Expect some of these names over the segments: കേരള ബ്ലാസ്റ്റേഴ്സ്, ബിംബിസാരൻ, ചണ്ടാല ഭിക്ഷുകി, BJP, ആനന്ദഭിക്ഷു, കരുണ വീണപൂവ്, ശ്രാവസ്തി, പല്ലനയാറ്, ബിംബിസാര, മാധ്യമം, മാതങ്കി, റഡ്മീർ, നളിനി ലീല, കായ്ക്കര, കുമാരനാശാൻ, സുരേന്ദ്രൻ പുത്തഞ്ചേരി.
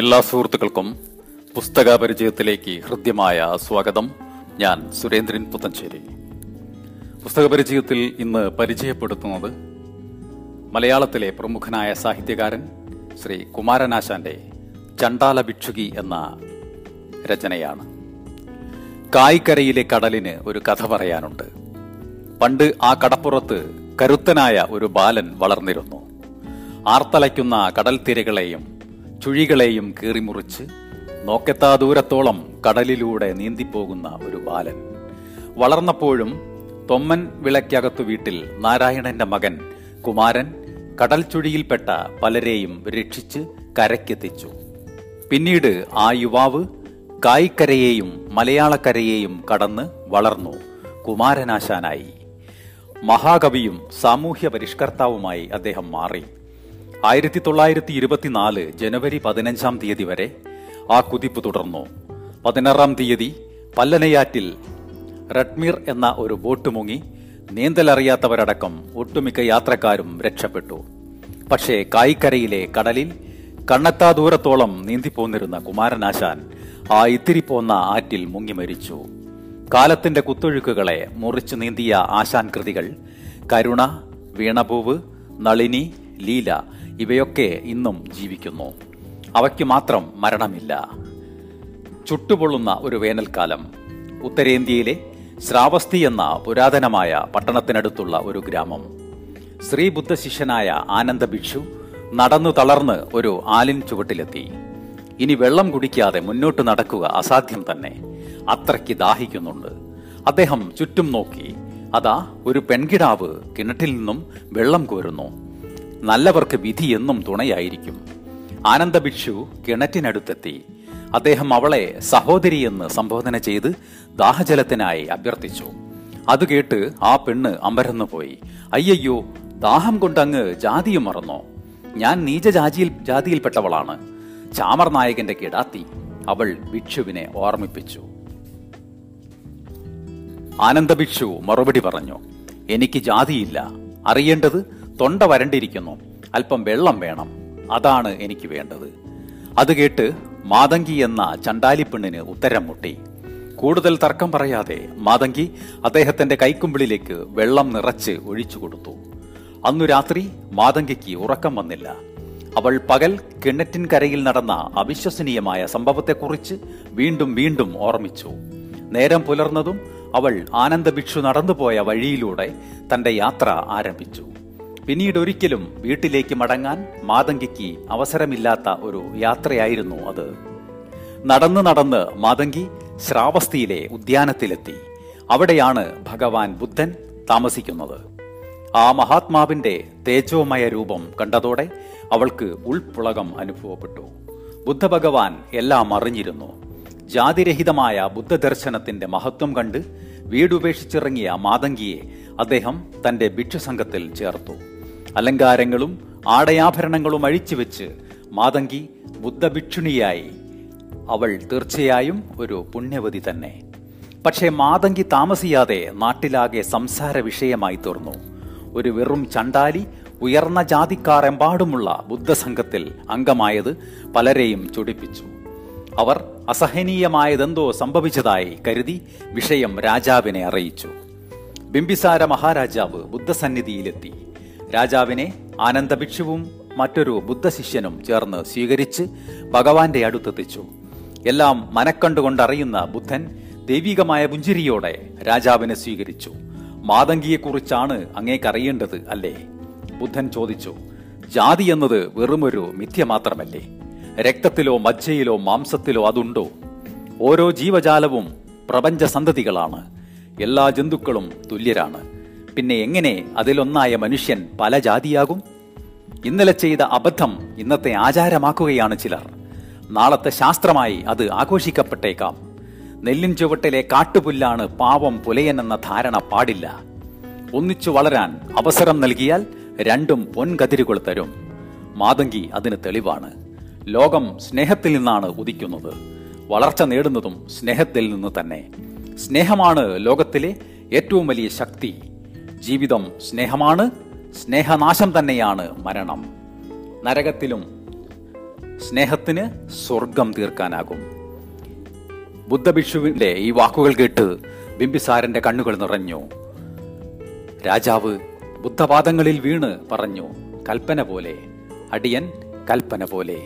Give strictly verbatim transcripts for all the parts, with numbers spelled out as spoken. എല്ലാ സുഹൃത്തുക്കൾക്കും പുസ്തക പരിചയത്തിലേക്ക് ഹൃദ്യമായ സ്വാഗതം. ഞാൻ സുരേന്ദ്രൻ പുത്തഞ്ചേരി. പുസ്തക പരിചയത്തിൽ ഇന്ന് പരിചയപ്പെടുത്തുന്നത് മലയാളത്തിലെ പ്രമുഖനായ സാഹിത്യകാരൻ ശ്രീ കുമാരനാശാന്റെ ചണ്ടാല ഭിക്ഷുകി എന്ന രചനയാണ്. കായ്ക്കരയിലെ കടലിന് ഒരു കഥ പറയാനുണ്ട്. പണ്ട് ആ കടപ്പുറത്ത് കരുത്തനായ ഒരു ബാലൻ വളർന്നിരുന്നു. ആർത്തലയ്ക്കുന്ന കടൽ തിരകളെയും ചുഴികളെയും കീറിമുറിച്ച് നോക്കെത്താ ദൂരത്തോളം കടലിലൂടെ നീന്തിപ്പോകുന്ന ഒരു ബാലൻ. വളർന്നപ്പോഴും തൊമ്മൻ വിളക്കകത്തു വീട്ടിൽ നാരായണന്റെ മകൻ കുമാരൻ കടൽ ചുഴിയിൽപ്പെട്ട പലരെയും രക്ഷിച്ച് കരയ്ക്കെത്തിച്ചു. പിന്നീട് ആ യുവാവ് കായ്ക്കരയെയും മലയാളക്കരയെയും കടന്ന് വളർന്നു കുമാരനാശാനായി. മഹാകവിയും സാമൂഹ്യ പരിഷ്കർത്താവുമായി അദ്ദേഹം മാറി. ആയിരത്തി തൊള്ളായിരത്തി ഇരുപത്തിനാല് ജനുവരി പതിനഞ്ചാം തീയതി വരെ ആ കുതിപ്പ് തുടർന്നു. പതിനാറാം തീയതി പല്ലനയാറ്റിൽ റഡ്മീർ എന്ന ഒരു ബോട്ട് മുങ്ങി. നീന്തലറിയാത്തവരടക്കം ഒട്ടുമിക്ക യാത്രക്കാരും രക്ഷപ്പെട്ടു. പക്ഷേ കായ്ക്കരയിലെ കടലിൽ കണ്ണെത്താ ദൂരത്തോളം നീന്തിപ്പോന്നിരുന്ന കുമാരനാശാൻ ആ ഇത്തിരിപ്പോന്ന ആറ്റിൽ മുങ്ങി മരിച്ചു. കാലത്തിന്റെ കുത്തൊഴുക്കുകളെ മുറിച്ചു നീന്തിയ ആശാൻ കൃതികൾ കരുണ, വീണപൂവ്, നളിനി, ലീല ഇവയൊക്കെ ഇന്നും ജീവിക്കുന്നു. അവയ്ക്ക് മാത്രം മരണമില്ല. ചുട്ടുപൊള്ളുന്ന ഒരു വേനൽക്കാലം. ഉത്തരേന്ത്യയിലെ ശ്രാവസ്തി എന്ന പുരാതനമായ പട്ടണത്തിനടുത്തുള്ള ഒരു ഗ്രാമം. ശ്രീബുദ്ധ ശിഷ്യനായ ആനന്ദഭിക്ഷു നടന്നു തളർന്ന് ഒരു ആലിൻ ചുവട്ടിലെത്തി. ഇനി വെള്ളം കുടിക്കാതെ മുന്നോട്ട് നടക്കുക അസാധ്യം തന്നെ. അത്രയ്ക്ക് ദാഹിക്കുന്നുണ്ട്. അദ്ദേഹം ചുറ്റും നോക്കി. അതാ ഒരു പെൺകിടാവ് കിണറ്റിൽ നിന്നും വെള്ളം കോരുന്നു. നല്ലവർക്ക് വിധി എന്നും തുണയായിരിക്കും. ആനന്ദഭിക്ഷു കിണറ്റിനടുത്തെത്തി. അദ്ദേഹം അവളെ സഹോദരി എന്ന് സംബോധന ചെയ്ത് ദാഹജലത്തിനായി അഭ്യർത്ഥിച്ചു. അത് കേട്ട് ആ പെണ്ണ് അമ്പരന്നു പോയി. അയ്യയ്യോ, ദാഹം കൊണ്ടങ്ങ് ജാതിയും മറന്നോ? ഞാൻ നീചജാതിയിൽ ജാതിയിൽപ്പെട്ടവളാണ്, ചാമർ നായകന്റെ കിടാത്തി. അവൾ ഭിക്ഷുവിനെ ഓർമ്മിപ്പിച്ചു. ആനന്ദഭിക്ഷു മറുപടി പറഞ്ഞു, എനിക്ക് ജാതിയില്ല. അറിയേണ്ടത് തൊണ്ട വരണ്ടിരിക്കുന്നു, അല്പം വെള്ളം വേണം, അതാണ് എനിക്ക് വേണ്ടത്. അത് കേട്ട് മാതങ്കി എന്ന ചണ്ടാലിപ്പെണ്ണിന് ഉത്തരം മുട്ടി. കൂടുതൽ തർക്കം പറയാതെ മാതങ്കി അദ്ദേഹത്തിന്റെ കൈക്കുമ്പിളിലേക്ക് വെള്ളം നിറച്ച് ഒഴിച്ചു കൊടുത്തു. അന്നു രാത്രി മാതങ്കിക്ക് ഉറക്കം വന്നില്ല. അവൾ പകൽ കിണറ്റിൻകരയിൽ നടന്ന അവിശ്വസനീയമായ സംഭവത്തെക്കുറിച്ച് വീണ്ടും വീണ്ടും ഓർമ്മിച്ചു. നേരം പുലർന്നതും അവൾ ആനന്ദഭിക്ഷു നടന്നുപോയ വഴിയിലൂടെ തന്റെ യാത്ര ആരംഭിച്ചു. പിന്നീടൊരിക്കലും വീട്ടിലേക്ക് മടങ്ങാൻ മാതങ്കിക്ക് അവസരമില്ലാത്ത ഒരു യാത്രയായിരുന്നു അത്. നടന്ന് നടന്ന് മാതങ്കി ശ്രാവസ്തിയിലെ ഉദ്യാനത്തിലെത്തി. അവിടെയാണ് ഭഗവാൻ ബുദ്ധൻ താമസിക്കുന്നത്. ആ മഹാത്മാവിന്റെ തേജോമയ രൂപം കണ്ടതോടെ അവൾക്ക് ഉൾപ്പുളകം അനുഭവപ്പെട്ടു. ബുദ്ധഭഗവാൻ എല്ലാം അറിഞ്ഞിരുന്നു. ജാതിരഹിതമായ ബുദ്ധദർശനത്തിന്റെ മഹത്വം കണ്ട് വീടുപേക്ഷിച്ചിറങ്ങിയ മാതങ്കിയെ അദ്ദേഹം തന്റെ ഭിക്ഷുസംഘത്തിൽ ചേർത്തു. അലങ്കാരങ്ങളും ആടയാഭരണങ്ങളും അഴിച്ചുവെച്ച് മാതങ്കി ബുദ്ധഭിക്ഷുണിയായി. അവൾ തീർച്ചയായും ഒരു പുണ്യവതി തന്നെ. പക്ഷേ മാതങ്കി താമസിയാതെ നാട്ടിലാകെ സംസാര വിഷയമായി തീർന്നു. ഒരു വെറും ചണ്ടാലി ഉയർന്ന ജാതിക്കാർ എമ്പാടുമുള്ള ബുദ്ധസംഘത്തിൽ അംഗമായത് പലരെയും ചൊടിപ്പിച്ചു. അവർ അസഹനീയമായതെന്തോ സംഭവിച്ചതായി കരുതി വിഷയം രാജാവിനെ അറിയിച്ചു. ബിംബിസാര മഹാരാജാവ് ബുദ്ധസന്നിധിയിലെത്തി. രാജാവിനെ ആനന്ദഭിക്ഷുവും മറ്റൊരു ബുദ്ധശിഷ്യനും ചേർന്ന് സ്വീകരിച്ച് ഭഗവാന്റെ അടുത്തെത്തിച്ചു. എല്ലാം മനക്കണ്ടുകൊണ്ടറിയുന്ന ബുദ്ധൻ ദൈവികമായ പുഞ്ചിരിയോടെ രാജാവിനെ സ്വീകരിച്ചു. മാതങ്കിയെക്കുറിച്ചാണ് അങ്ങേക്കറിയേണ്ടത് അല്ലേ? ബുദ്ധൻ ചോദിച്ചു. ജാതി എന്നത് വെറുമൊരു മിഥ്യ മാത്രമല്ലേ? രക്തത്തിലോ മജ്ജയിലോ മാംസത്തിലോ അതുണ്ടോ? ഓരോ ജീവജാലവും പ്രപഞ്ചസന്തതികളാണ്. എല്ലാ ജന്തുക്കളും തുല്യരാണ്. പിന്നെ എങ്ങനെ അതിലൊന്നായ മനുഷ്യൻ പല ജാതിയാകും? ഇന്നലെ ചെയ്ത അബദ്ധം ഇന്നത്തെ ആചാരമാക്കുകയാണ് ചിലർ. നാളത്തെ ശാസ്ത്രമായി അത് ആഘോഷിക്കപ്പെട്ടേക്കാം. നെല്ലിൻ ചുവട്ടിലെ കാട്ടുപുല്ലാണ് പാവം പുലയൻ എന്ന ധാരണ പാടില്ല. ഒന്നിച്ചു വളരാൻ അവസരം നൽകിയാൽ രണ്ടും പൊൻകതിരുകൾ തരും. മാതങ്കി അതിന് തെളിവാണ്. ലോകം സ്നേഹത്തിൽ നിന്നാണ് ഉദിക്കുന്നത്. വളർച്ച നേടുന്നതും സ്നേഹത്തിൽ നിന്ന് തന്നെ. സ്നേഹമാണ് ലോകത്തിലെ ഏറ്റവും വലിയ ശക്തി. ജീവിതം സ്നേഹമാണ്. സ്നേഹനാശം തന്നെയാണ് മരണം. നരകത്തിലും സ്നേഹത്തിന് സ്വർഗം തീർക്കാനാകും. ബുദ്ധഭിക്ഷുവിൻ്റെ ഈ വാക്കുകൾ കേട്ട് ബിംബിസാരൻ്റെ കണ്ണുകൾ നിറഞ്ഞു. രാജാവ് ബുദ്ധപാദങ്ങളിൽ വീണ് പറഞ്ഞു, കൽപ്പന പോലെ അടിയൻ, കൽപ്പന പോലെ.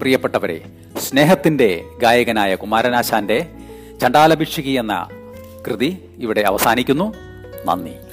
പ്രിയപ്പെട്ടവരെ, സ്നേഹത്തിൻ്റെ ഗായകനായ കുമാരനാശാൻ്റെ ചണ്ടാല ഭിക്ഷുകി എന്ന കൃതി ഇവിടെ അവസാനിക്കുന്നു. നന്ദി.